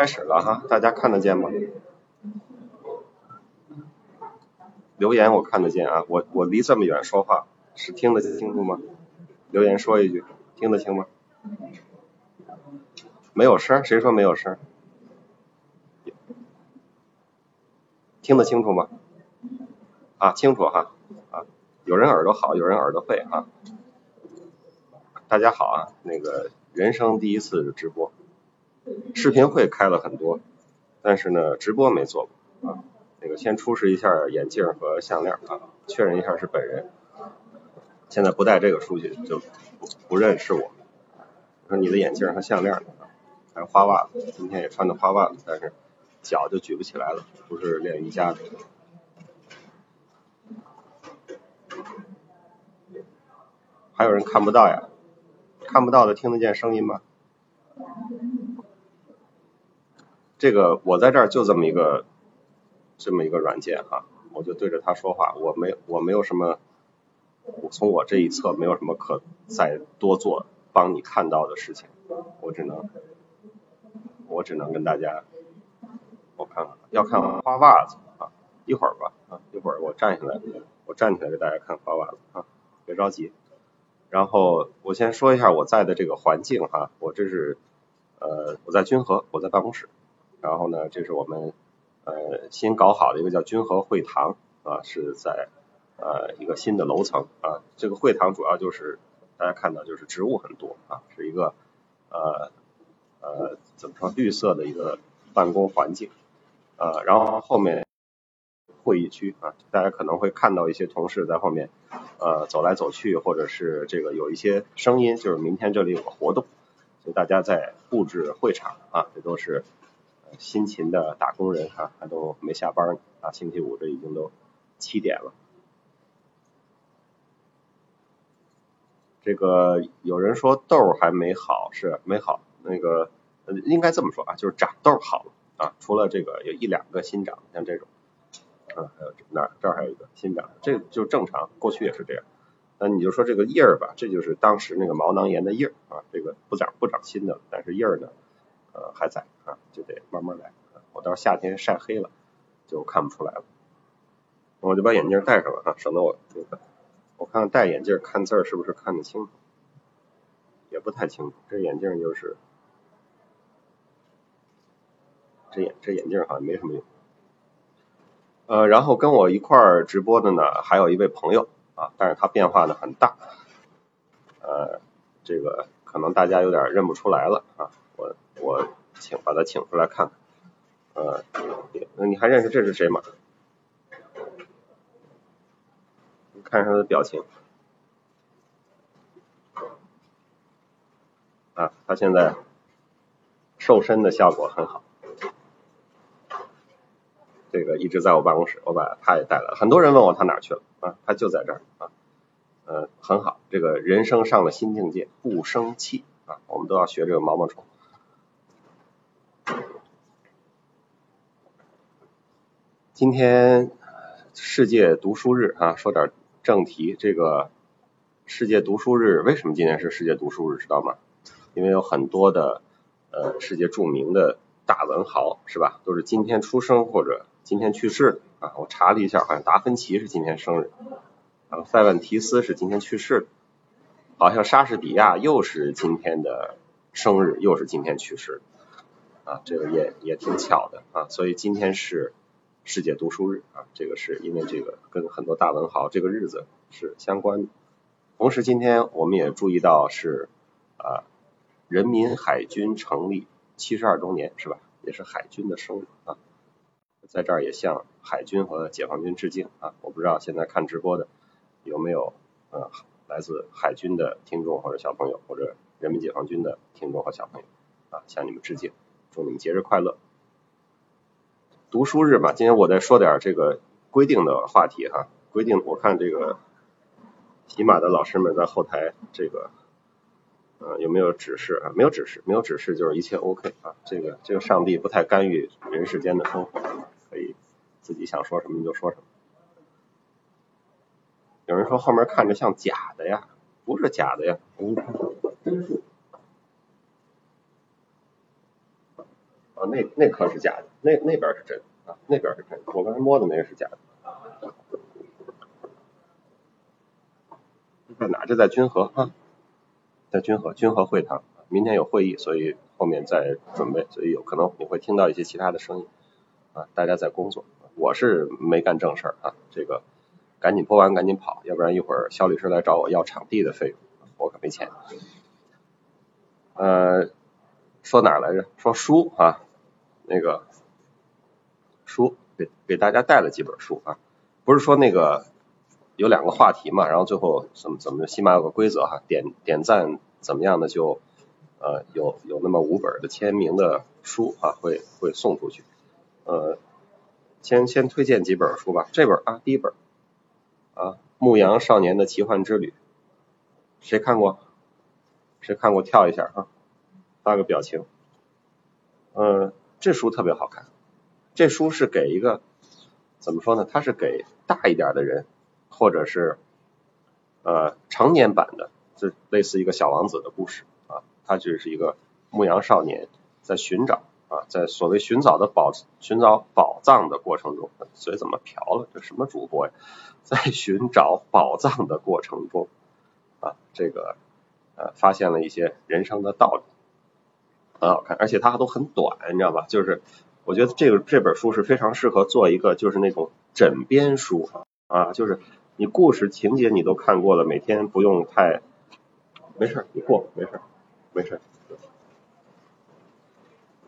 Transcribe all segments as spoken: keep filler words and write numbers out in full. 开始了哈，大家看得见吗？留言我看得见啊，我我离这么远说话是听得清楚吗？留言说一句，听得清吗？没有声，谁说没有声？听得清楚吗？啊，清楚哈，啊，有人耳朵好，有人耳朵废哈。大家好啊，那个人生第一次直播，视频会开了很多，但是呢，直播没做过啊。那个先出示一下眼镜和项链啊，确认一下是本人。现在不带这个出去就不认识我。说你的眼镜和项链啊，还有花袜子，今天也穿的花袜子，但是脚就举不起来了，不是练瑜伽的。还有人看不到呀？看不到的听得见声音吗？这个我在这儿就这么一个这么一个软件哈、啊，我就对着它说话，我没我没有什么，我从我这一侧没有什么可再多做帮你看到的事情，我只能我只能跟大家，我看看要看花袜子啊，一会儿吧啊，一会儿我站起来我站起来给大家看花袜子啊，别着急。然后我先说一下我在的这个环境哈、啊，我这是呃我在君和，我在办公室，然后呢这是我们呃新搞好的一个叫君和会堂啊，是在呃一个新的楼层啊，这个会堂主要就是大家看到就是植物很多啊，是一个呃呃怎么说绿色的一个办公环境啊，然后后面会议区啊，大家可能会看到一些同事在后面呃走来走去，或者是这个有一些声音，就是明天这里有个活动，所以大家在布置会场啊，这都是辛勤的打工人啊，还都没下班啊，星期五这已经都七点了。这个有人说痘还没好，是没好，那个应该这么说啊，就是长痘好了啊，除了这个有一两个新长，像这种。啊，还有哪这儿还有一个新长，这就正常，过去也是这样。那你就说这个叶儿吧，这就是当时那个毛囊炎的叶儿啊，这个不长不长新的，但是叶儿呢，呃还在啊，就得慢慢来。啊、我到夏天晒黑了就看不出来了，我就把眼镜戴上了啊，省得我这个，我看戴眼镜看字儿是不是看得清楚，也不太清楚。这眼镜就是，这眼这眼镜好像没什么用。呃，然后跟我一块儿直播的呢，还有一位朋友啊，但是他变化呢很大，呃，这个可能大家有点认不出来了啊，我我请把他请出来看看，呃，你还认识这是谁吗？你看他的表情，啊，他现在瘦身的效果很好。这个一直在我办公室，我把他也带来了。很多人问我他哪去了啊，他就在这儿啊，呃，很好，这个人生上了新境界，不生气啊，我们都要学这个毛毛虫。今天世界读书日啊，说点正题。这个世界读书日为什么今天是世界读书日，知道吗？因为有很多的呃世界著名的大文豪是吧，都是今天出生或者今天去世的啊，我查了一下，好像达芬奇是今天生日，然后塞万提斯是今天去世的，好像莎士比亚又是今天的生日，又是今天去世的啊，这个也也挺巧的啊，所以今天是世界读书日啊，这个是因为这个跟很多大文豪这个日子是相关的。同时今天我们也注意到是啊人民海军成立七十二周年是吧？也是海军的生日啊，在这儿也向海军和解放军致敬啊！我不知道现在看直播的有没有呃来自海军的听众或者小朋友，或者人民解放军的听众和小朋友啊，向你们致敬，祝你们节日快乐！读书日嘛，今天我再说点这个规定的话题哈、啊。规定，我看这个喜马的老师们在后台这个。呃，有没有指示啊？没有指示，没有指示就是一切 OK 啊。这个这个上帝不太干预人世间的生活，可以自己想说什么就说什么。有人说后面看着像假的呀，不是假的呀。嗯、啊，那那颗是假的，那那边是真的啊，那边是真的，我刚才摸的那个是假的。在哪？这在君和啊，在君和君和会堂，明天有会议，所以后面再准备，所以有可能你会听到一些其他的声音啊，大家在工作，我是没干正事儿啊，这个赶紧播完赶紧跑，要不然一会儿肖律师来找我要场地的费用，我可没钱。呃，说哪来着？说书啊，那个书给给大家带了几本书啊，不是说那个。有两个话题嘛，然后最后怎么怎么起码有个规则哈，点点赞怎么样的就呃有有那么五本的签名的书啊，会会送出去。呃，先先推荐几本书吧，这本啊第一本啊《牧羊少年的奇幻之旅》，谁看过？谁看过跳一下啊，发个表情。嗯、呃，这书特别好看，这书是给一个怎么说呢？它是给大一点的人。或者是呃成年版的，就类似一个小王子的故事啊，他就是一个牧羊少年在寻找啊，在所谓寻找的宝寻找宝藏的过程中，所以怎么嫖了？这什么主播呀？在寻找宝藏的过程中啊，这个呃发现了一些人生的道理，很好看，而且它都很短，你知道吧？就是我觉得这个这本书是非常适合做一个就是那种枕边书啊。啊，就是你故事情节你都看过了，每天不用太，没事，你过，没事，没事。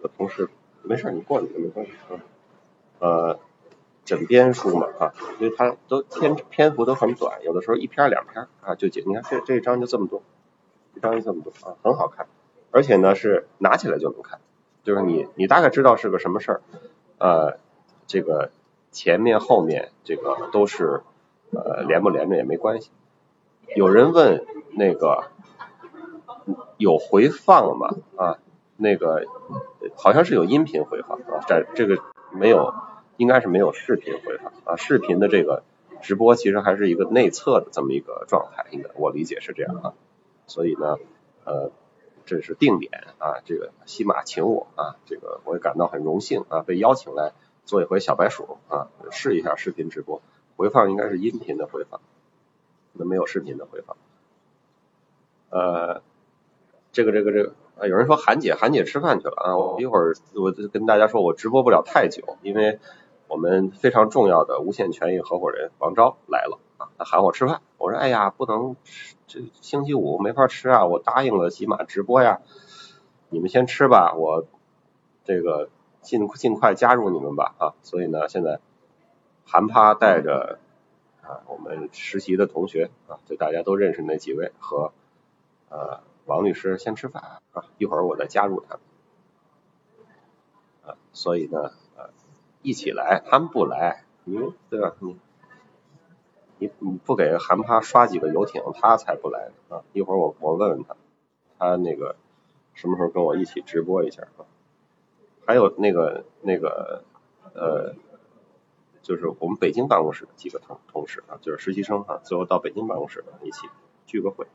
我同事，没事，你过你的没关系啊。呃，枕边书嘛啊，所以它都篇篇幅都很短，有的时候一篇两篇啊就解。你看这这一章就这么多，一章就这么多啊，很好看。而且呢是拿起来就能看，就是你你大概知道是个什么事儿，呃，这个。前面后面这个都是呃连不连着也没关系。有人问那个有回放吗？啊，那个好像是有音频回放啊，这这个没有，应该是没有视频回放啊。视频的这个直播其实还是一个内测的这么一个状态，应该我理解是这样啊。所以呢，呃，这是定点啊，这个西马请我啊，这个我也感到很荣幸啊，被邀请来。做一回小白鼠啊，试一下视频直播，回放应该是音频的回放，那没有视频的回放。呃，这个这个这个啊，有人说韩姐韩姐吃饭去了啊，我一会儿我跟大家说我直播不了太久，因为我们非常重要的无限权益合伙人王钊来了啊，他喊我吃饭，我说哎呀不能吃，这星期五没法吃啊，我答应了喜马直播呀，你们先吃吧，我这个。尽尽快加入你们吧啊！所以呢，现在韩趴带着啊我们实习的同学啊，就大家都认识那几位和呃王律师先吃饭啊，一会儿我再加入他们啊。所以呢，呃、啊，一起来，他们不来，你对吧？你你你不给韩趴刷几个游艇，他才不来呢啊！一会儿我我问问他，他那个什么时候跟我一起直播一下啊？还有那个那个呃，就是我们北京办公室的几个同同事啊，就是实习生啊，最后到北京办公室一起聚个会，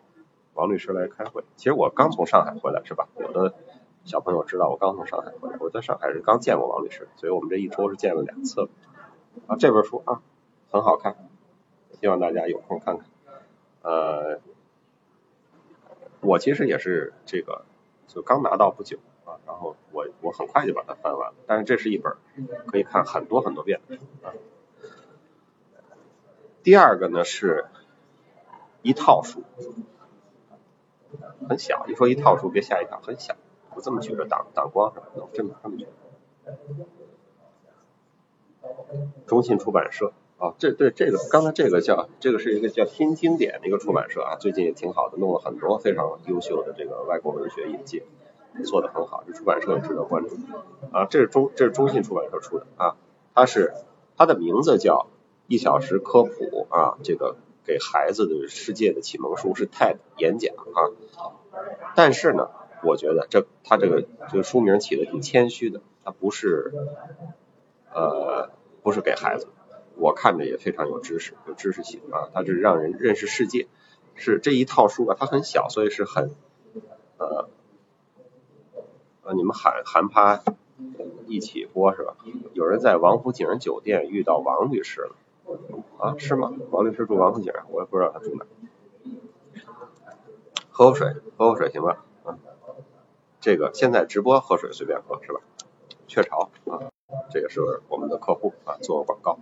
王律师来开会。其实我刚从上海回来是吧？有的小朋友知道我刚从上海回来，我在上海是刚见过王律师，所以我们这一周是见了两次。啊，这本书啊很好看，希望大家有空看看。呃，我其实也是这个就刚拿到不久。然后我我很快就把它翻完了，但是这是一本可以看很多很多遍的书啊。第二个呢是一套书，很小，一说一套书别吓一跳，很小，我这么举着挡挡光什么的，我这么这么举。中信出版社啊，这对这个刚才这个叫这个是一个叫新经典的一个出版社啊，最近也挺好的，弄了很多非常优秀的这个外国文学引进。做得很好，这出版社也值得关注啊。这是中这是中信出版社出的啊，它是它的名字叫一小时科普啊，这个给孩子的世界的启蒙书是 T E D 演讲啊。但是呢，我觉得这它这个这个书名起的挺谦虚的，它不是呃不是给孩子，我看着也非常有知识，有知识性啊，它是让人认识世界，是这一套书啊，它很小，所以是很呃。你们喊喊趴一起播是吧？有人在王府井酒店遇到王律师了啊？是吗？王律师住王府井，我也不知道他住哪。喝口水，喝口水行吧？啊，这个现在直播喝水随便喝是吧？雀巢啊，这也是我们的客户啊，做广告。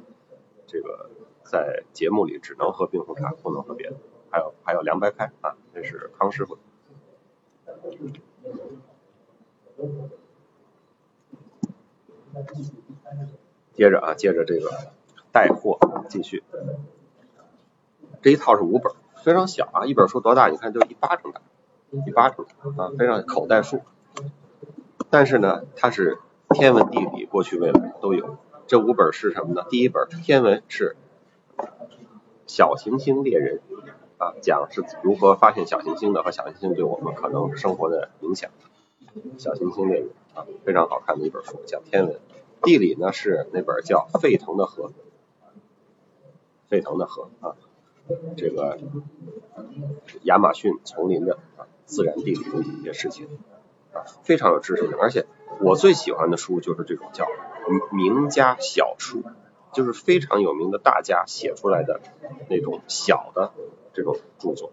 这个在节目里只能喝冰红茶，不能喝别的。还有还有凉白开啊，这是康师傅。接着啊，接着这个带货继续。这一套是五本，非常小啊，一本书多大？你看就一巴掌大，一巴掌大啊，非常口袋书。但是呢，它是天文地理过去未来都有。这五本是什么呢？第一本天文是小行星猎人啊，讲是如何发现小行星的和小行星对我们可能生活的影响。小行星猎人啊，非常好看的一本书，讲天文。地理呢是那本叫《沸腾的河》，沸腾的河啊，这个亚马逊丛林的啊自然地理的一些事情啊，非常有知识性。而且我最喜欢的书就是这种叫名家小书，就是非常有名的大家写出来的那种小的这种著作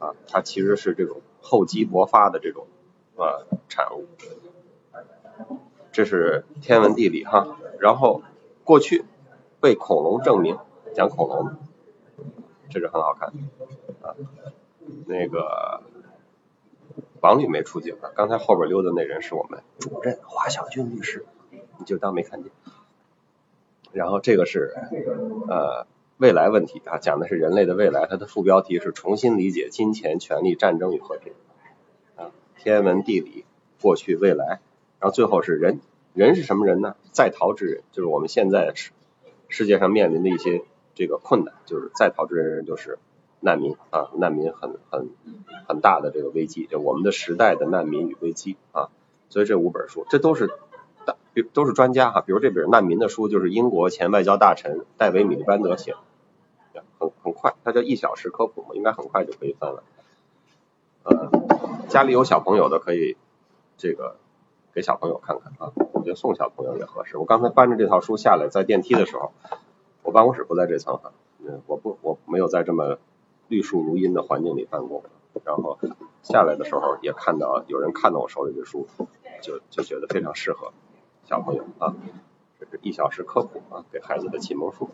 啊，它其实是这种厚积薄发的这种。呃，产物，这是天文地理哈。然后过去被恐龙证明，讲恐龙，这是很好看啊。那个王律没出镜啊，刚才后边溜达那人是我们主任华小军律师，你就当没看见。然后这个是呃未来问题啊，讲的是人类的未来，它的副标题是重新理解金钱、权力、战争与和平。天文地理过去未来，然后最后是人，人是什么人呢？在逃之人，就是我们现在世界上面临的一些这个困难，就是在逃之人就是难民啊，难民很很很大的这个危机，就我们的时代的难民与危机啊。所以这五本书，这都是大都是专家哈、啊，比如这本难民的书就是英国前外交大臣戴维·米利班德写的，很很快，它就一小时科普嘛，应该很快就可以翻了。呃，家里有小朋友的可以这个给小朋友看看啊，我觉得送小朋友也合适。我刚才搬着这套书下来，在电梯的时候，我办公室不在这层，嗯，我不我没有在这么绿树如荫的环境里办公。然后下来的时候也看到有人看到我手里的书，就就觉得非常适合小朋友啊，这是一小时科普啊，给孩子的启蒙书。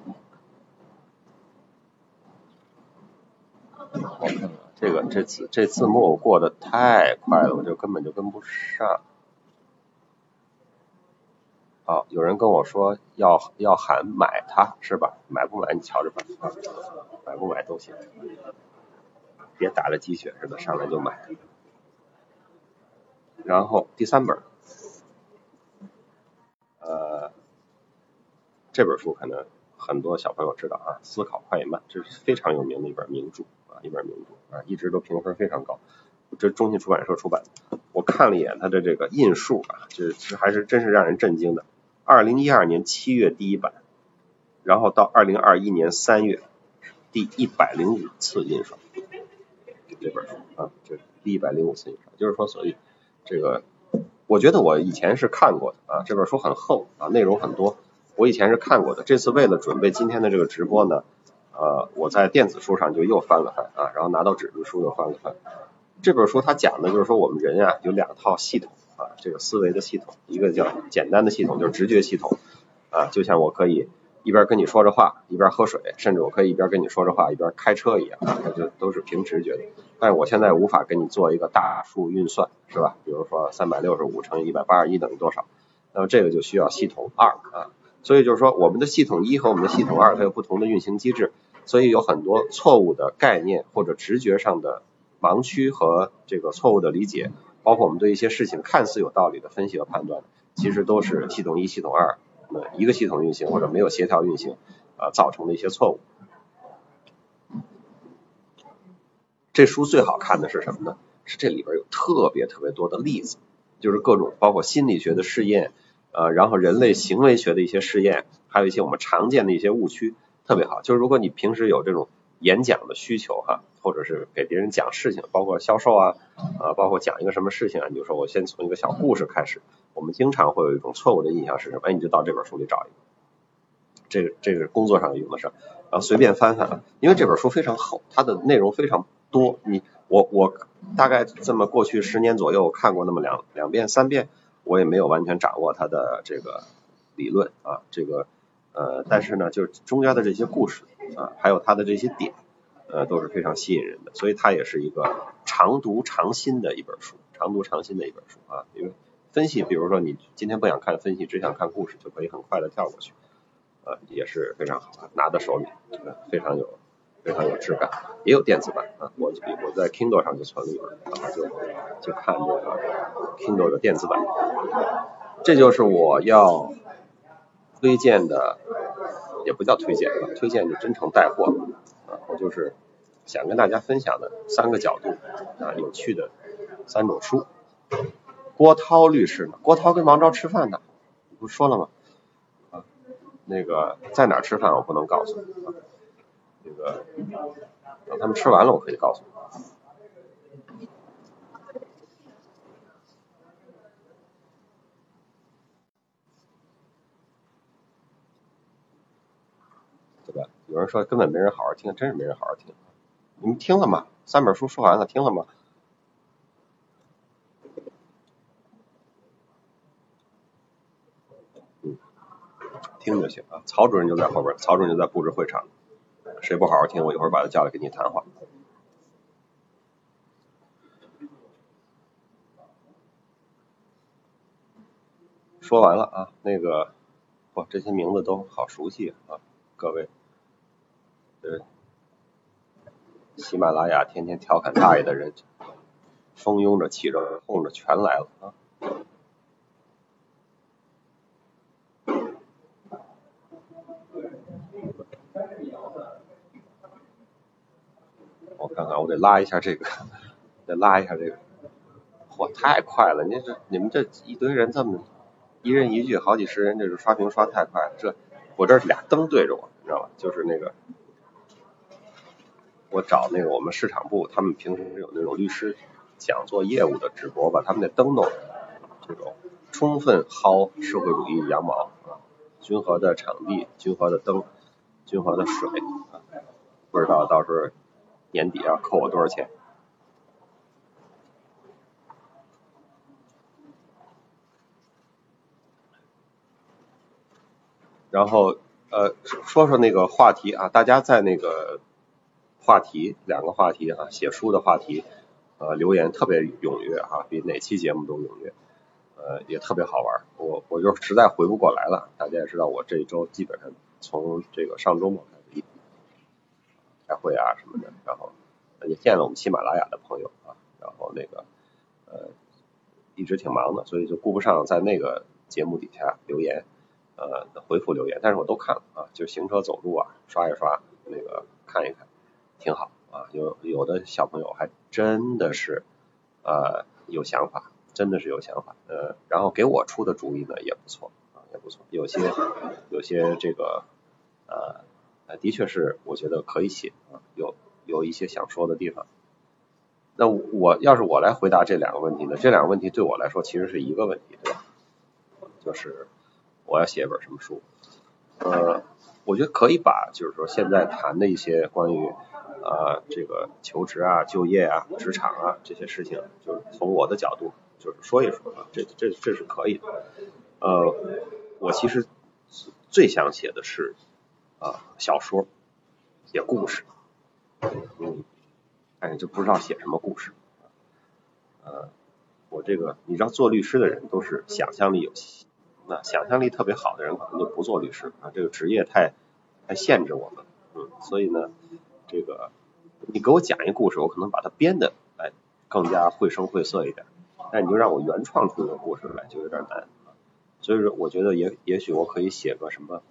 这个这次这次幕我过得太快了，我就根本就跟不上。好、哦，有人跟我说要要喊买它是吧？买不买你瞧着吧，买不买都行，别打了鸡血似的上来就买。然后第三本，呃，这本书可能很多小朋友知道啊，《思考快与慢》，这是非常有名的一本名著。一本名著啊，一直都评分非常高，这中信出版社出版的。我看了一眼它的这个印数啊，这这还是真是让人震惊的。二零一二年七月第一版，然后到二零二一年三月第一百零五次印刷，这本书啊，这第一百零五次印刷，就是说，所以这个我觉得我以前是看过的啊，这本书很厚啊，内容很多，我以前是看过的。这次为了准备今天的这个直播呢。呃，我在电子书上就又翻了翻啊，然后拿到纸质书又翻了翻。这本书它讲的就是说我们人啊有两套系统啊，这个思维的系统，一个叫简单的系统，就是直觉系统啊，就像我可以一边跟你说着话一边喝水，甚至我可以一边跟你说着话一边开车一样啊，这都是凭直觉的。但是我现在无法跟你做一个大数运算是吧？比如说三百六十五乘以一百八十一等于多少？那么这个就需要系统二啊。所以就是说我们的系统一和我们的系统二它有不同的运行机制。所以有很多错误的概念或者直觉上的盲区和这个错误的理解，包括我们对一些事情看似有道理的分析和判断，其实都是系统一、系统二，一个系统运行或者没有协调运行，呃，造成的一些错误。这书最好看的是什么呢？是这里边有特别特别多的例子，就是各种包括心理学的试验，呃，然后人类行为学的一些试验，还有一些我们常见的一些误区。特别好，就是如果你平时有这种演讲的需求哈、啊，或者是给别人讲事情，包括销售啊，啊，包括讲一个什么事情啊，你就说我先从一个小故事开始。我们经常会有一种错误的印象是什么？哎，你就到这本书里找一个，这个这个工作上用的事儿，然后随便翻翻，因为这本书非常厚，它的内容非常多。你我我大概这么过去十年左右看过那么两两遍三遍，我也没有完全掌握它的这个理论啊，这个。呃，但是呢，就是中间的这些故事啊，还有它的这些点，呃，都是非常吸引人的，所以它也是一个常读常新的一本书，常读常新的一本书啊。因为分析，比如说你今天不想看分析，只想看故事，就可以很快的跳过去，呃，也是非常好，拿到手里，呃、非常有非常有质感，也有电子版啊。我我在 Kindle 上就存了一本，然后就就看这个 Kindle 的电子版。这就是我要。推荐的也不叫推荐吧，推荐就真成带货了啊！我就是想跟大家分享的三个角度啊，有趣的三种书。郭涛律师呢？郭涛跟王昭吃饭呢，你不说了吗？啊，那个在哪儿吃饭我不能告诉你，啊、那个让他们吃完了我可以告诉你。有人说根本没人好好听，真是没人好好听。你们听了吗？三本书说完了，听了吗？嗯，听就行啊。曹主任就在后边，曹主任就在布置会场。谁不好好听，我一会儿把他叫来跟你谈话。说完了啊，那个，哇，这些名字都好熟悉啊，各位。呃，喜马拉雅天天调侃大爷的人，蜂拥着、起着、哄着，全来了啊！我看看，我得拉一下这个，得拉一下这个，嚯，太快了！你这、你们这一堆人这么一人一句，好几十人，这是刷屏刷太快了。这我这是俩灯对着我，你知道吧？就是那个。我找那个我们市场部，他们平时有那种律师讲座业务的直播，把他们的灯弄这种充分薅社会主义羊毛啊，均衡的场地、均衡的灯、均衡的水啊，不知道到时候年底要扣我多少钱。然后呃，说说那个话题啊，大家在那个。话题两个话题啊，写书的话题，呃，留言特别踊跃啊，比哪期节目都踊跃，呃，也特别好玩。我我就实在回不过来了，大家也知道我这一周基本上从这个上周末开始一开会啊什么的，然后也见了我们喜马拉雅的朋友啊，然后那个呃一直挺忙的，所以就顾不上在那个节目底下留言呃回复留言，但是我都看了啊，就行车走路啊刷一刷那个看一看。挺好啊，有有的小朋友还真的是呃有想法，真的是有想法，呃，然后给我出的主意呢也不错啊，也不错，有些有些这个呃的确是我觉得可以写啊，有有一些想说的地方。那我要是我来回答这两个问题呢，这两个问题对我来说其实是一个问题，对吧？就是我要写一本什么书，呃，我觉得可以把就是说现在谈的一些关于呃，这个求职啊、就业啊、职场啊这些事情，就是从我的角度就是说一说啊，这这这是可以的。呃，我其实最想写的是啊、呃、小说，写故事。嗯，但是就不知道写什么故事。呃，我这个你知道，做律师的人都是想象力有限，那想象力特别好的人可能就不做律师啊，这个职业太太限制我们。嗯，所以呢。这个，你给我讲一个故事，我可能把它编的哎更加绘声绘色一点，但你就让我原创出一个故事来就有点难，所以说我觉得也也许我可以写个什么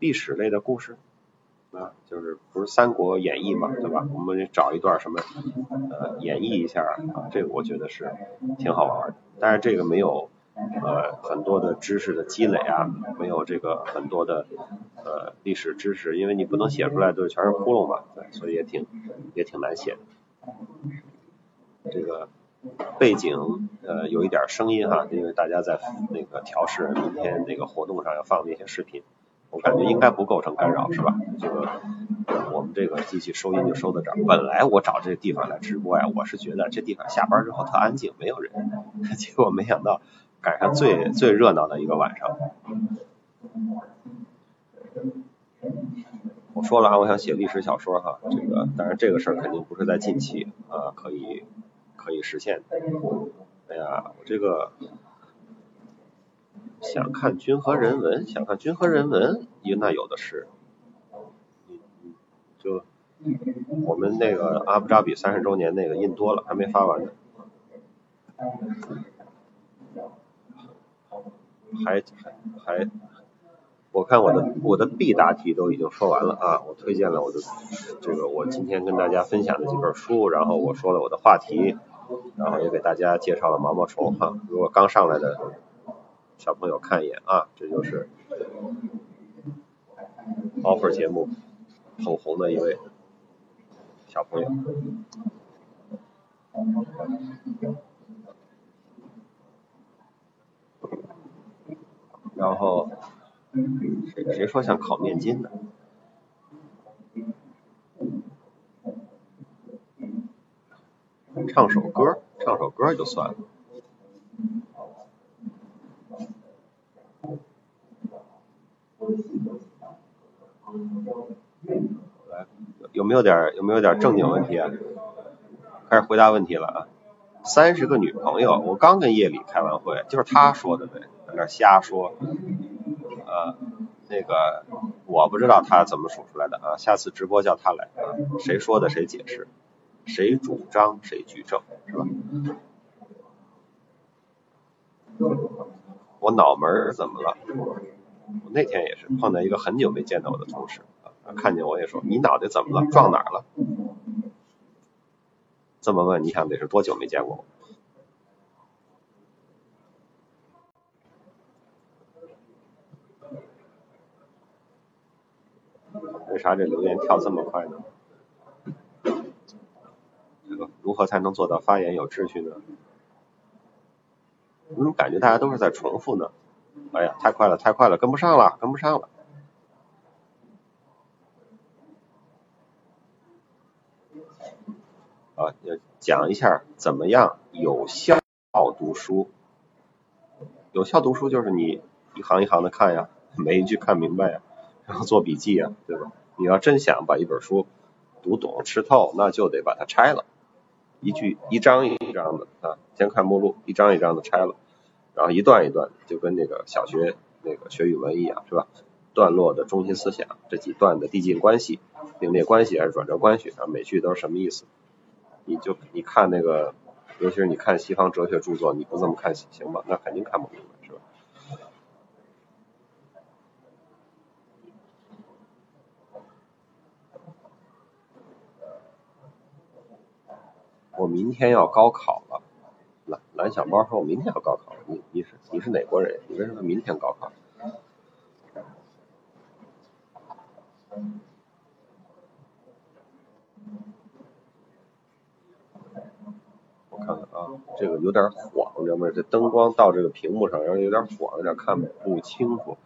历史类的故事啊，就是不是《三国演义》嘛，对吧？我们找一段什么呃演绎一下啊，这个我觉得是挺好玩的，但是这个没有呃很多的知识的积累啊，没有这个很多的呃历史知识，因为你不能写出来都全是窟窿嘛，对，所以也挺也挺难写的。这个背景呃有一点声音哈，因为大家在那个调试明天那个活动上要放那些视频，我感觉应该不构成干扰是吧？这个我们这个机器收音就收到这儿。本来我找这地方来直播呀，我是觉得这地方下班之后特安静，没有人，结果没想到赶上最最热闹的一个晚上。我说了啊，我想写历史小说哈，这个当然这个事儿肯定不是在近期啊、呃，可以可以实现的。哎呀，我这个。想看君和人文，想看君和人文，那有的是。就我们那个阿布扎比三十周年那个印多了，还没发完呢。还还，我看我的我的 B 大题都已经说完了啊！我推荐了我的这个我今天跟大家分享的几本书，然后我说了我的话题，然后也给大家介绍了毛毛虫哈。如果刚上来的。小朋友看一眼啊，这就是offer节目捧红的一位小朋友。然后谁谁说想烤面筋呢？唱首歌，唱首歌就算了。来，有没有点有没有点正经问题啊？开始回答问题了啊！三十个女朋友，我刚跟叶里开完会，就是他说的呗，在那瞎说。呃，那个我不知道他怎么数出来的啊，下次直播叫他来啊，谁说的谁解释，谁主张谁举证，是吧？我脑门怎么了？我那天也是碰到一个很久没见到我的同事啊，看见我也说你脑袋怎么了，撞哪儿了？这么问，你想得是多久没见过我？为啥这留言跳这么快呢？这个如何才能做到发言有秩序呢？我怎么感觉大家都是在重复呢？哎呀，太快了，太快了，跟不上了，跟不上了。啊，讲一下怎么样有效读书。有效读书就是你一行一行的看呀，每一句看明白呀，然后做笔记呀，对吧？你要真想把一本书读懂吃透，那就得把它拆了，一句一章一章的啊，先看目录，一章一章的拆了。然后一段一段就跟那个小学那个学语文一样，是吧？段落的中心思想，这几段的递进关系、并列关系还是转折关系啊，每句都是什么意思？你就你看那个，尤其是你看西方哲学著作，你不这么看行吗？那肯定看不明白，是吧？我明天要高考了。蓝小猫说：“我明天要高考，你你是你是哪国人？你为什么明天高考？”我看看啊，这个有点晃，哥们儿，这灯光到这个屏幕上，然后有点晃，有点看不清楚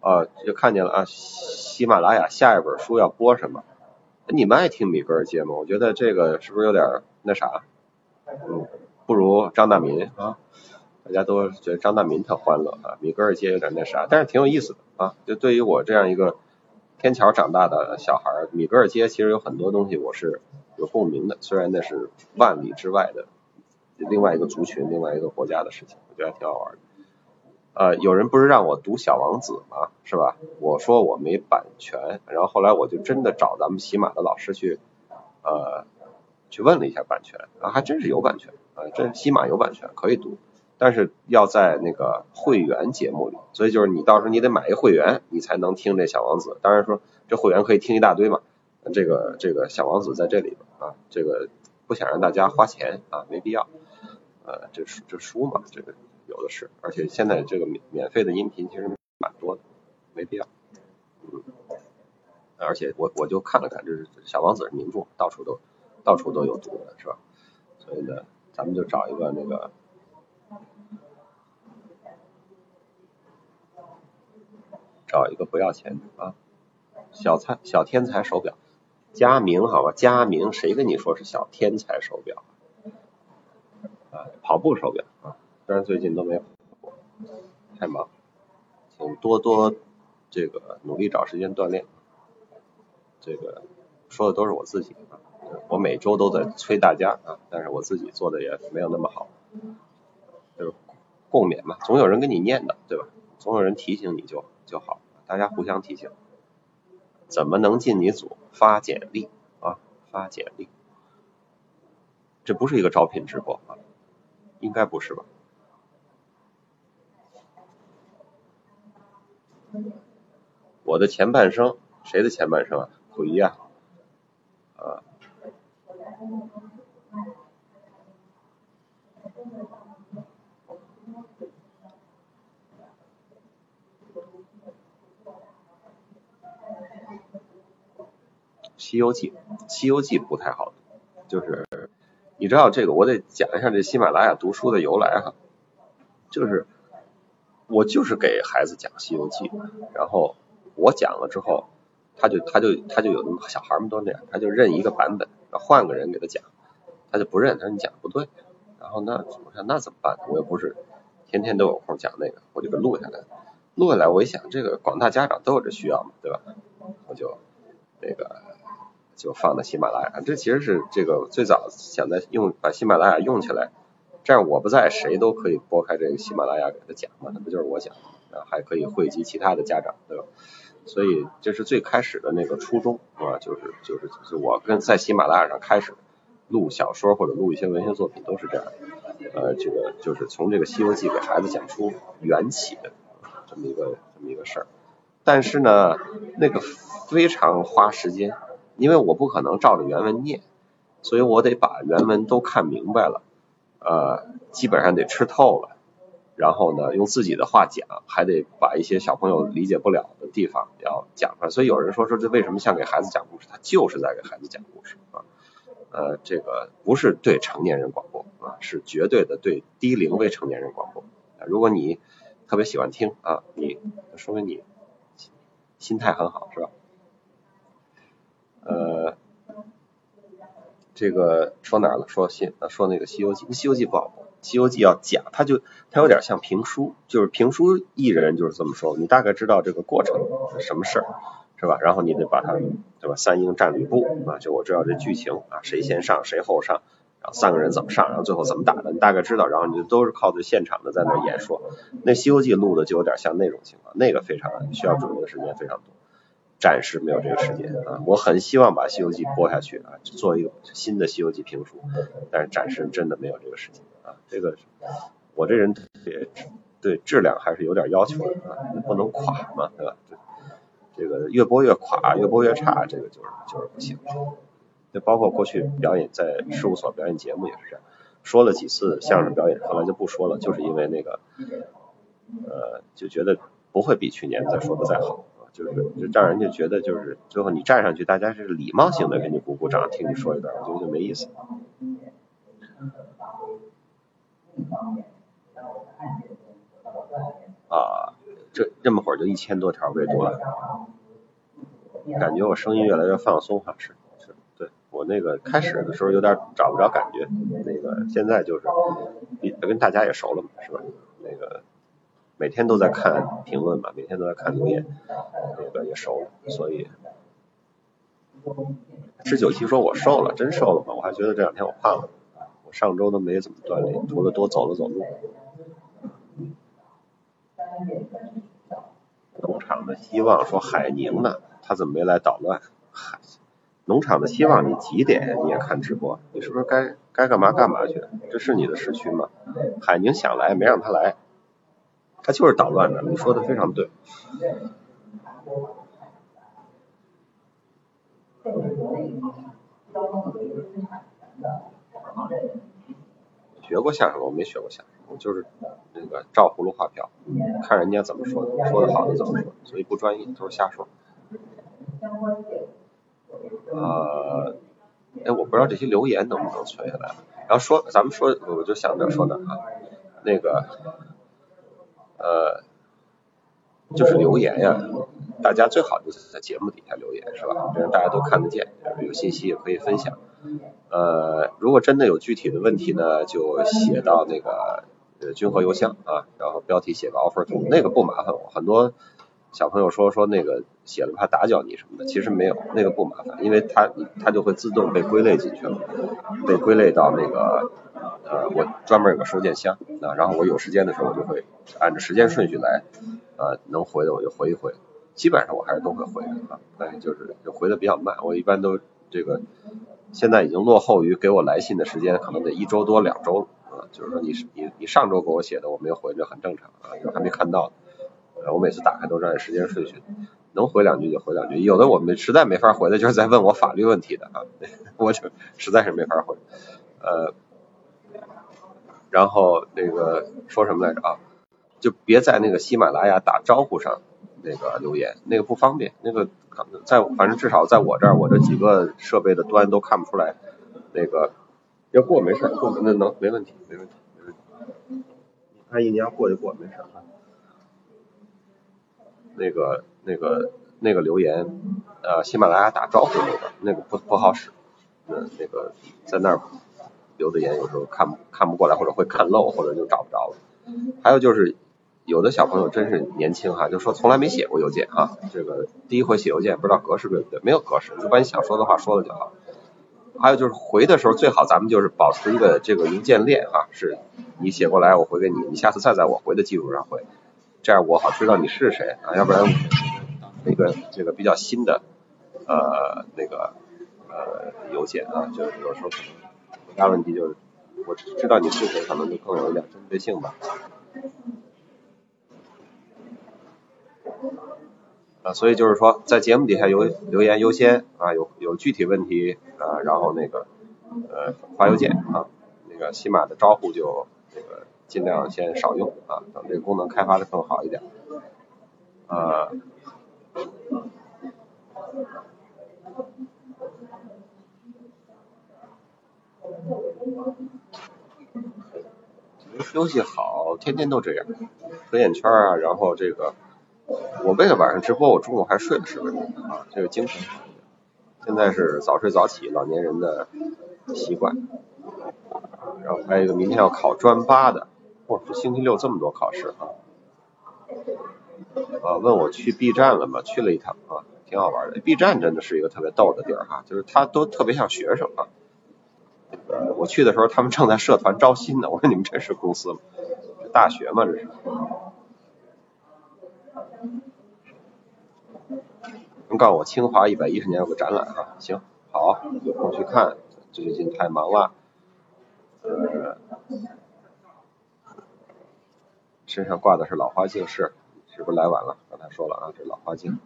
啊。就看见了啊，喜马拉雅下一本书要播什么？你们爱听米格尔节吗？我觉得这个是不是有点那啥？嗯。不如张大民啊，大家都觉得张大民特欢乐啊，米格尔街有点那啥，但是挺有意思的啊。就对于我这样一个天桥长大的小孩，米格尔街其实有很多东西我是有共鸣的，虽然那是万里之外的另外一个族群、另外一个国家的事情，我觉得还挺好玩的。呃，有人不是让我读《小王子》吗？是吧？我说我没版权，然后后来我就真的找咱们喜马的老师去呃去问了一下版权啊，还真是有版权。啊，这西马有版权可以读，但是要在那个会员节目里，所以就是你到时候你得买一会员，你才能听这小王子。当然说这会员可以听一大堆嘛，这个这个小王子在这里边啊，这个不想让大家花钱啊，没必要。呃，这这书嘛，这个有有的是，而且现在这个免免费的音频其实蛮多的，没必要。嗯，而且我我就看了看，就是小王子是名著，到处都到处都有读的，是吧？所以呢，咱们就找一个那个。找一个不要钱的啊，小才小天才手表，佳明好吧，佳明谁跟你说是小天才手表啊？跑步手表啊，虽然最近都没跑步，太忙，请多多这个努力找时间锻炼。这个说的都是我自己啊，我每周都在催大家啊，但是我自己做的也没有那么好，就是共勉嘛，总有人跟你念叨，对吧？总有人提醒你就。就好，大家互相提醒。怎么能进你组？发简历啊，发简历。这不是一个招聘直播啊，应该不是吧？我的前半生，谁的前半生啊？回呀、啊，啊。西游记，西游记不太好，就是你知道这个，我得讲一下这喜马拉雅读书的由来哈。就是我就是给孩子讲西游记，然后我讲了之后，他就他就他就有那么小孩们都那样，他就认一个版本，换个人给他讲，他就不认，他说你讲的不对。然后那我想那怎么办？我又不是天天都有空讲那个，我就给录下来。录下来我一想，这个广大家长都有这需要嘛，对吧？我就那个。就放在喜马拉雅，这其实是这个最早想在用把喜马拉雅用起来，这样我不在谁都可以拨开这个喜马拉雅给他讲嘛，那不就是我讲，然后还可以汇集其他的家长，对吧？所以这是最开始的那个初衷啊，就是就是就是我跟在喜马拉雅上开始录小说或者录一些文学作品都是这样，呃，这个就是从这个《西游记》给孩子讲出缘起的这么一个这么一个事儿，但是呢，那个非常花时间。因为我不可能照着原文念，所以我得把原文都看明白了，呃，基本上得吃透了，然后呢，用自己的话讲，还得把一些小朋友理解不了的地方要讲出来。所以有人说说这为什么像给孩子讲故事，他就是在给孩子讲故事啊，呃，这个不是对成年人广播啊，是绝对的对低龄未成年人广播。啊、如果你特别喜欢听啊，你说明你心态很好，是吧？呃，这个说哪儿了？说西说那个《西游记》，《西游记》不好播，《西游记》要讲，它就它有点像评书，就是评书艺人就是这么说，你大概知道这个过程是什么事儿，是吧？然后你得把它，对吧？三英战吕布啊，就我知道这剧情啊，谁先上谁后上，然后三个人怎么上，然后最后怎么打的，你大概知道，然后你就都是靠着现场的在那演说。那《西游记》录的就有点像那种情况，那个非常需要准备的时间非常多。暂时没有这个时间啊，我很希望把《西游记》播下去啊，做一个新的《西游记》评书，但是暂时真的没有这个时间啊。这个我这人对对质量还是有点要求的啊，不能垮嘛，对吧？这个越播越垮，越播越差，这个就是就是不行。就包括过去表演在事务所表演节目也是这样，说了几次相声表演，后来就不说了，就是因为那个呃，就觉得不会比去年再说的再好。就是就让人家觉得就是最后你站上去，大家是礼貌性的给你鼓鼓掌，听你说一段，我觉得就没意思。啊，这这么会儿就一千多条微博了，感觉我声音越来越放松哈，是是，对我那个开始的时候有点找不着感觉，那个现在就是跟大家也熟了嘛，是吧？那个。每天都在看评论嘛，每天都在看留言，那个也瘦了，所以吃九七说我瘦了，真瘦了嘛，我还觉得这两天我胖了，我上周都没怎么锻炼，除了多走了走路。农场的希望说海宁呢，他怎么没来捣乱？嗨，农场的希望，你几点你也看直播，你是不是该该干嘛干嘛去？这是你的时区吗？海宁想来没让他来。他就是捣乱的，你说的非常对。学过相声，我没学过相声，我就是这个照葫芦画瓢，看人家怎么说的，说的好的怎么说，所以不专业，都是瞎说。呃，哎，我不知道这些留言能不能存下来。然后说，咱们说，我就想着说呢啊，那个，呃，就是留言呀、啊。大家最好就是在节目底下留言，是吧？这样大家都看得见，有信息也可以分享。呃，如果真的有具体的问题呢，就写到那个呃君和邮箱啊，然后标题写个 offer 那个不麻烦我。很多小朋友说说那个写了怕打搅你什么的，其实没有，那个不麻烦，因为它它就会自动被归类进去了，被归类到那个呃我专门有个收件箱啊，然后我有时间的时候我就会按照时间顺序来，呃能回的我就回一回。基本上我还是都会回的啊，但是就是就回的比较慢，我一般都这个现在已经落后于给我来信的时间，可能得一周多两周啊。就是说你你你上周给我写的我没有回，这很正常啊，因为还没看到。呃、啊，我每次打开都是按时间顺序，能回两句就回两句，有的我们实在没法回的，就是在问我法律问题的啊，我就实在是没法回。呃，然后那个说什么来着啊？就别在那个喜马拉雅打招呼上。那个留言那个不方便，那个在反正至少在我这儿，我这几个设备的端都看不出来。那个要过没事，过那能没问题，没问题，没问题。你看一年过就过，没事啊。那个那个那个留言，呃，喜马拉雅打招呼那个那个不不好使，那那个在那儿留的言有时候看不看不过来，或者会看漏，或者就找不着了。还有就是。有的小朋友真是年轻哈、啊，就说从来没写过邮件啊，这个第一回写邮件不知道格式对不对，没有格式，就把你想说的话说了就好。还有就是回的时候最好咱们就是保持一个这个邮件链哈、啊，是你写过来我回给你，你下次再在我回的基础上回，这样我好知道你是谁啊，要不然那个这个比较新的呃那个呃邮件啊，就有时候可能回答问题就是我知道你是谁，可能就更有一点针对性吧。啊，所以就是说，在节目底下有留言优先啊，有有具体问题啊，然后那个呃发邮件啊，那个喜马的招呼就那个尽量先少用啊，等这个功能开发的更好一点。啊，休息好，天天都这样，黑眼圈啊，然后这个。我为了晚上直播，我中午还睡了十分钟啊，这个精神。现在是早睡早起，老年人的习惯。然后还有一个，明天要考专八的，我说星期六这么多考试啊。啊，问我去 B 站了吗？去了一趟啊，挺好玩的。B 站真的是一个特别逗的地儿哈、啊，就是他都特别像学生啊。呃，我去的时候他们正在社团招新呢，我说你们这是公司吗？这大学吗？这是？能告诉我清华一百一十年有个展览啊？行，好，有空去看。最近太忙了，呃，身上挂的是老花镜，是是不是来晚了？刚才说了啊，这老花镜。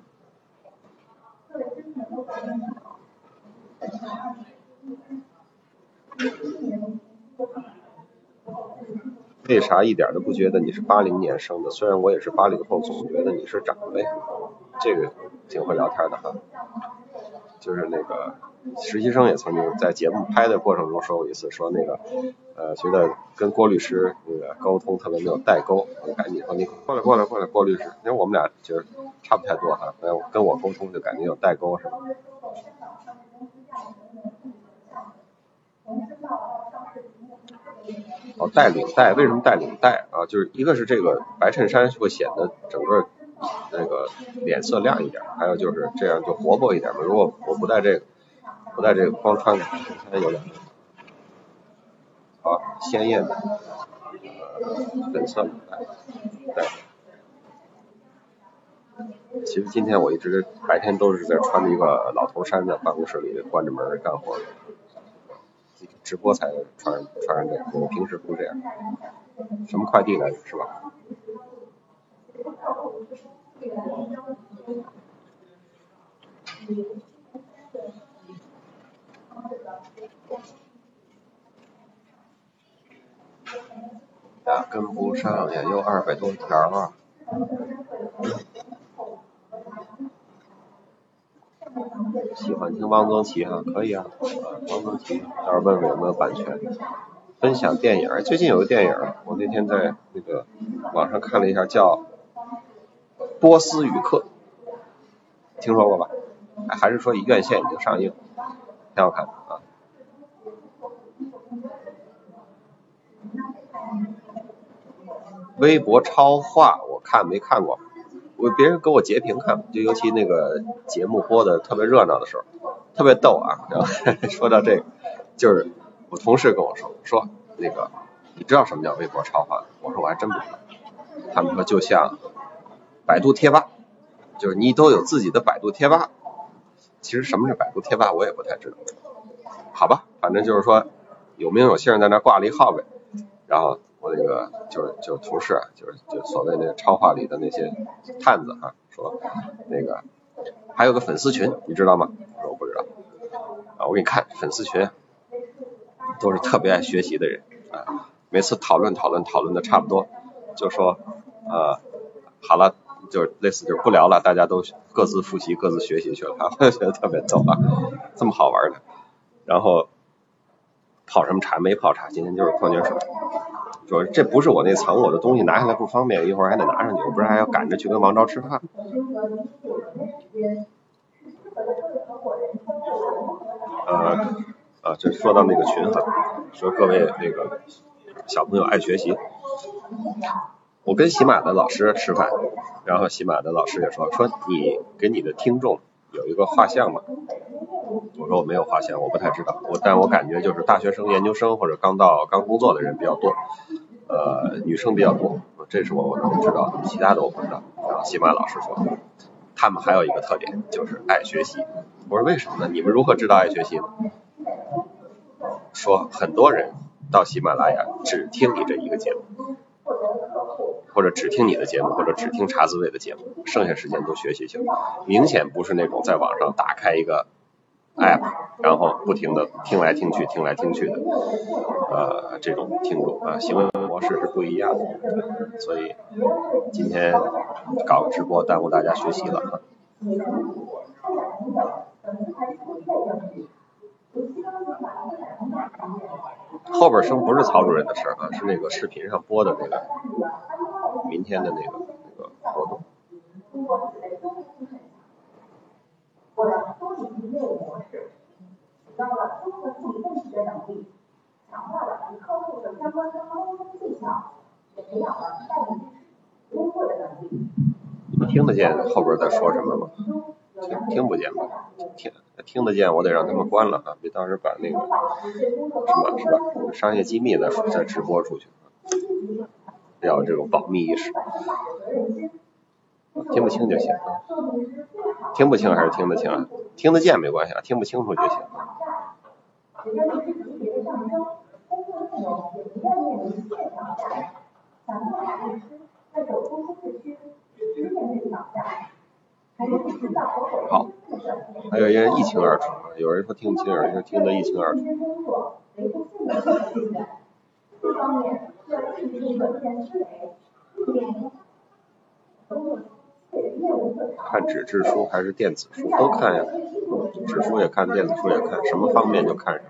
为啥一点都不觉得你是八零年生的？虽然我也是八零后，总觉得你是长辈。这个挺会聊天的哈，就是那个实习生也曾经在节目拍的过程中说过一次，说那个呃觉得跟郭律师那个沟通特别没有代沟，我赶紧说你过来过来过来郭律师，因为我们俩觉得差不太多哈，跟我沟通就感觉有代沟是吧？哦，带领带，为什么带领带啊？就是一个是这个白衬衫会显得整个那个脸色亮一点，还有就是这样就活泼一点嘛。如果我不带这个，不带这个光穿白衬衫有点好鲜艳的呃粉色领带。对，其实今天我一直白天都是在穿着一个老头衫，在办公室里关着门干活。直播才穿上穿上这个，我平时不这样。什么快递来着是吧？啊，呀，跟不上呀，又二百多条啊。喜欢听汪曾祺啊，可以啊，汪曾祺，到时候问问有没有版权。分享电影，最近有个电影，我那天在那个网上看了一下，叫《波斯语课》，听说过吧？还是说一院线已经上映，挺好看啊。微博超话我看没看过，我别人给我截屏看，就尤其那个节目播的特别热闹的时候，特别逗啊。然后说到这个，就是我同事跟我说说那个你知道什么叫微博超话？我说我还真不知道。他们说就像百度贴吧，就是你都有自己的百度贴吧。其实什么是百度贴吧我也不太知道，好吧，反正就是说有名有姓在那挂了一号呗。然后我那个就是就是同事啊，就是就所谓那个超话里的那些探子啊，说那个还有个粉丝群，你知道吗？我说我不知道啊，我给你看粉丝群，都是特别爱学习的人啊，每次讨论讨论讨论的差不多，就说啊、呃、好了，就是类似就是不聊了，大家都各自复习各自学习去了，我觉得特别逗啊，这么好玩的。然后泡什么茶？没泡茶，今天就是矿泉水。说这不是我那藏我的东西，拿下来不方便，一会儿还得拿上去，我不是还要赶着去跟王昭吃饭。呃啊，这说到那个群哈，说各位那个小朋友爱学习，我跟喜马的老师吃饭，然后喜马的老师也说说你给你的听众有一个画像嘛。我说我没有画像，我不太知道，我但我感觉就是大学生、研究生或者刚到刚工作的人比较多，呃，女生比较多，这是我能知道的，其他的我不知道。然后喜马老师说，他们还有一个特点就是爱学习。我说为什么呢？你们如何知道爱学习呢？说很多人到喜马拉雅只听你这一个节目，或者只听你的节目，或者只听茶滋味的节目，剩下时间都学习去了。明显不是那种在网上打开一个 app 然后不停的听来听去听来听去的呃，这种听众啊，行为模式是不一样的。所以今天搞直播耽误大家学习了。后边声不是曹主任的事啊，是那个视频上播的那个明天的那个那个活动。你们听得见后边在说什么吗？听听不见吧？听听得见，我得让他们关了啊！别到时候把那个什么是吧商业机密再再直播出去，要有这种保密意识。听不清就行啊，听不清还是听得清啊？听得见没关系啊，听不清楚就行啊。好，还有人一清二楚，有人说听不清，有人说听得一清二楚。看纸质书还是电子书都看呀，纸书也看，电子书也看，什么方面就看什么。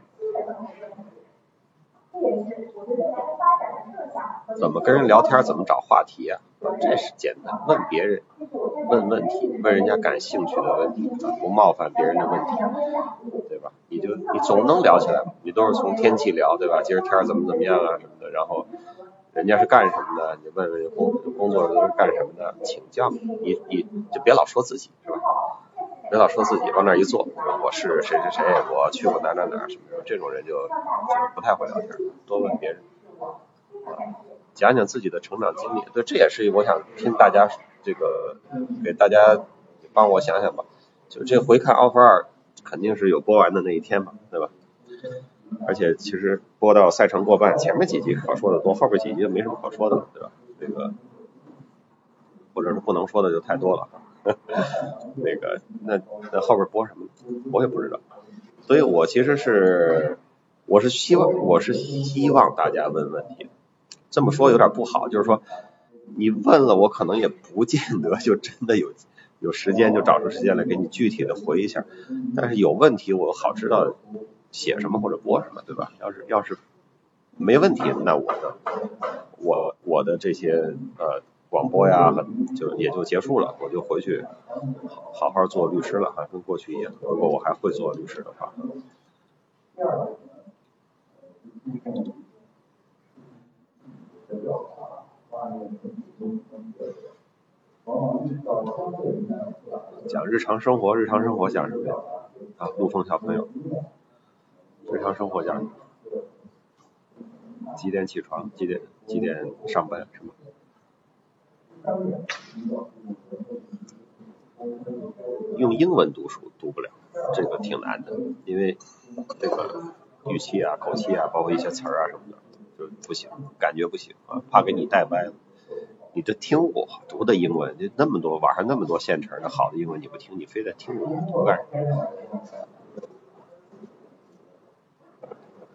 怎么跟人聊天，怎么找话题啊？这是简单，问别人，问问题，问人家感兴趣的问题，不冒犯别人的问题，对吧？你就你总能聊起来，你都是从天气聊，对吧？今儿天怎么怎么样啊什么的，然后人家是干什么的，你问问工工作都是干什么的，请教你，你就别老说自己，是吧？别老说自己，往那一坐，我是谁谁谁，我去过哪哪哪什么的，这种人就不太会聊天，多问别人。讲讲自己的成长经历，对，这也是我想听大家这个，给大家帮我想想吧。就这回看 Offer 二肯定是有播完的那一天吧，对吧？而且其实播到赛程过半，前面几集可说的多，后边几集就没什么可说的了，对吧？这个或者是不能说的就太多了。呵呵那个那那后边播什么我也不知道，所以我其实是我是希望我是希望大家问问题。这么说有点不好，就是说你问了我可能也不见得就真的有有时间就找出时间来给你具体的回一下，但是有问题我好知道写什么或者播什么，对吧？要是要是没问题，那我的我我的这些呃广播呀就也就结束了，我就回去好好做律师了，还跟过去一样，如果我还会做律师的话。讲日常生活，日常生活讲什么呀？啊，陆峰小朋友，日常生活讲什么？几点起床？几点几点上班？什么？用英文读书读不了，这个挺难的，因为这个语气啊、口气啊，包括一些词儿啊什么的，就不行，感觉不行啊，怕给你带歪了。你这听我读的英文，就那么多网上那么多现成的好的英文，你不听，你非得听我读干什么？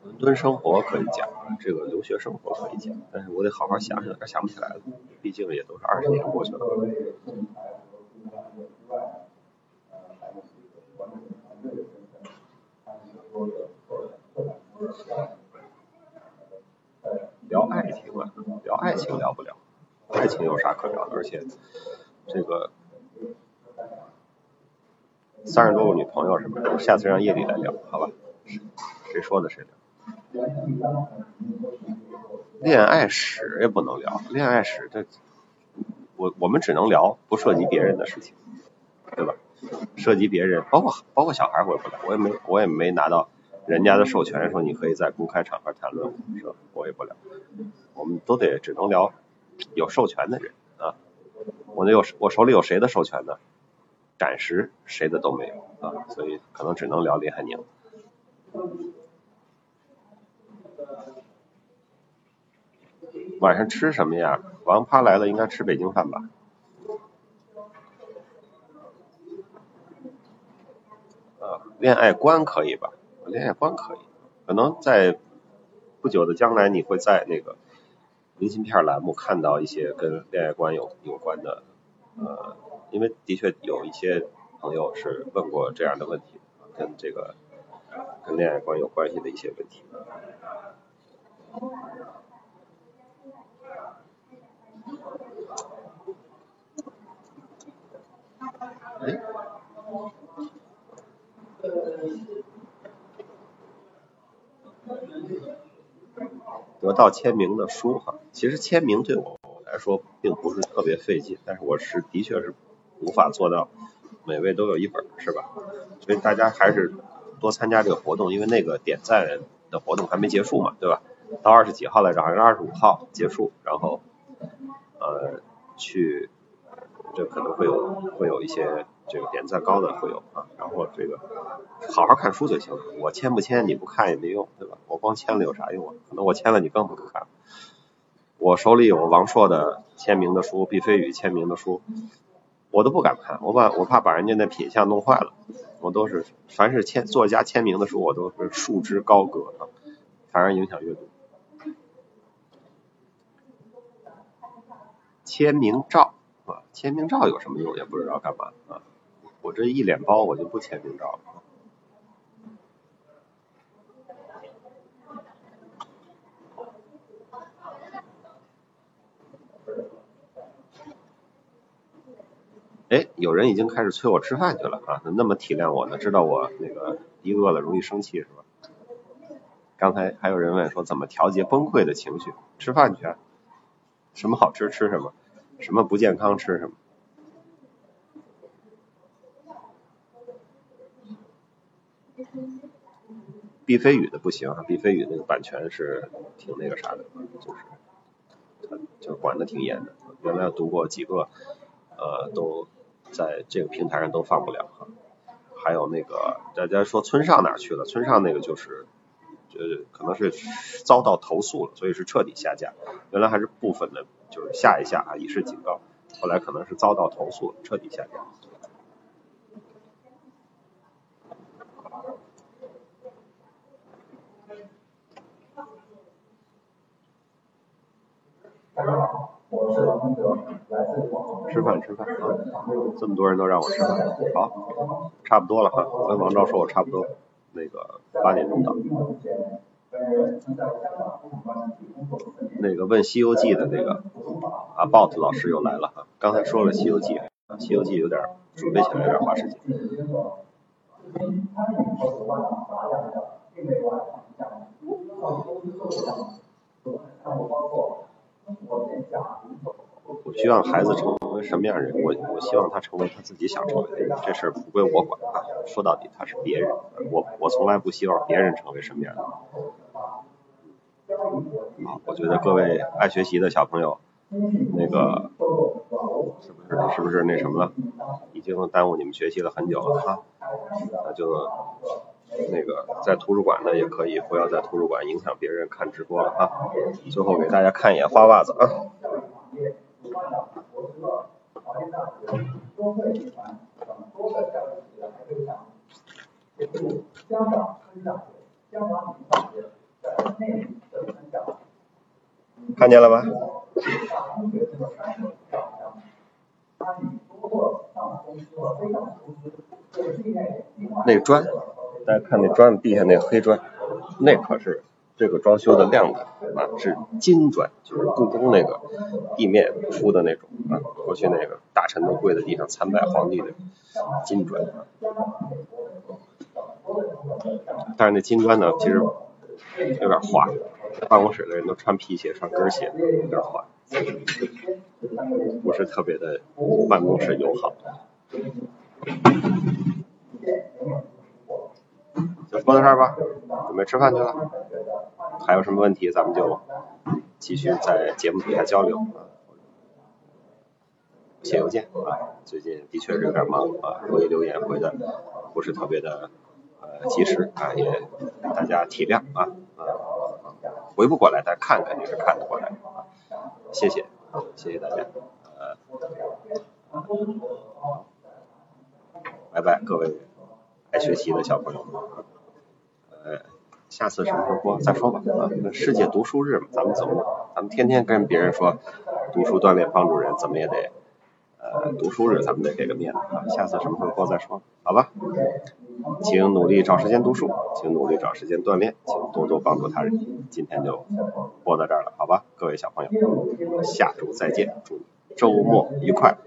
伦敦生活可以讲，这个留学生活可以讲，但是我得好好想想，有点想不起来了，毕竟也都是二十年过去了。聊爱情啊，聊爱情聊不了，爱情有啥可聊的？而且这个三十多个女朋友什么的，下次让夜里来聊，好吧？谁说的谁聊？恋爱史也不能聊，恋爱史这我我们只能聊不涉及别人的事情，对吧？涉及别人，包括包括小孩我也不聊，我也没我也没拿到人家的授权说你可以在公开场合谈论，是吧？我也不聊，我们都得只能聊有授权的人啊。我那有我手里有谁的授权呢？暂时谁的都没有啊，所以可能只能聊林海宁。晚上吃什么呀？王趴来了，应该吃北京饭吧？啊，恋爱观可以吧？恋爱观可以，可能在不久的将来，你会在那个明信片栏目看到一些跟恋爱观有有关的，呃，因为的确有一些朋友是问过这样的问题，跟这个跟恋爱观有关系的一些问题。哎，得到签名的书哈，其实签名对我来说并不是特别费劲，但是我是的确是无法做到每位都有一本，是吧？所以大家还是多参加这个活动，因为那个点赞的活动还没结束嘛，对吧？到二十几号来着，好像二十五号结束，然后呃去。这可能会有会有一些这个点赞高的会有啊，然后这个好好看书就行了，我签不签你不看也没用，对吧？我光签了有啥用啊？可能我签了你更不看。我手里有王朔的签名的书，毕飞宇签名的书，我都不敢看，我把我怕把人家那品相弄坏了。我都是凡是签作家签名的书，我都是束之高阁啊，反而影响阅读。签名照。啊，签名照有什么用也不知道干嘛啊！我这一脸包，我就不签名照了。哎，有人已经开始催我吃饭去了啊！那么体谅我呢，知道我那个一饿了容易生气是吧？刚才还有人问说怎么调节崩溃的情绪，吃饭去啊，什么好吃吃什么。什么不健康吃什么？毕飞宇的不行啊，毕飞宇那个版权是挺那个啥的，就是就是管的挺严的。原来读过几个，呃，都在这个平台上都放不了哈。还有那个大家说村上哪去了？村上那个就是。呃，可能是遭到投诉了，所以是彻底下架。原来还是部分的，就是下一下啊，以示警告。后来可能是遭到投诉了，彻底下架。吃饭吃饭，这么多人都让我吃饭，好，差不多了哈，跟王照说我差不多，那个八点钟到。那个问《西游记》的那个阿豹子老师又来了哈，刚才说了《西游记》，《西游记》有点准备起来有点花时间。我希望孩子成为什么样的人，我我希望他成为他自己想成为的人，这事儿不归我管啊。说到底，他是别人，我我从来不希望别人成为什么样的人。好，我觉得各位爱学习的小朋友，那个是不是是不是那什么了？已经耽误你们学习了很久了哈，那就。那个在图书馆呢也可以，不要在图书馆影响别人看直播了哈。最后给大家看一眼花袜子啊。看见了吧？那个砖。大家看那砖地下那黑砖，那可是这个装修的亮点啊，是金砖，就是故宫那个地面铺的那种啊，过去那个大臣都跪在地上参拜皇帝的金砖啊。但是那金砖呢，其实有点滑，办公室的人都穿皮鞋穿跟鞋，有点滑，不是特别的办公室友好。就说到这儿吧，准备吃饭去了。还有什么问题，咱们就继续在节目底下交流啊。写邮件啊，最近的确是有点忙啊，所以留言回的不是特别的呃及时啊，也大家体谅啊。呃，回不过来，但看肯定是看得过来啊。谢谢，谢谢大家，呃，拜拜，各位爱学习的小朋友们。呃，下次什么时候播再说吧啊！世界读书日嘛，咱们怎么，咱们天天跟别人说读书锻炼帮助人，怎么也得呃读书日咱们得给个面子啊！下次什么时候播再说，好吧？请努力找时间读书，请努力找时间锻炼，请多多帮助他人。今天就播到这儿了，好吧？各位小朋友，下周再见，祝周末愉快。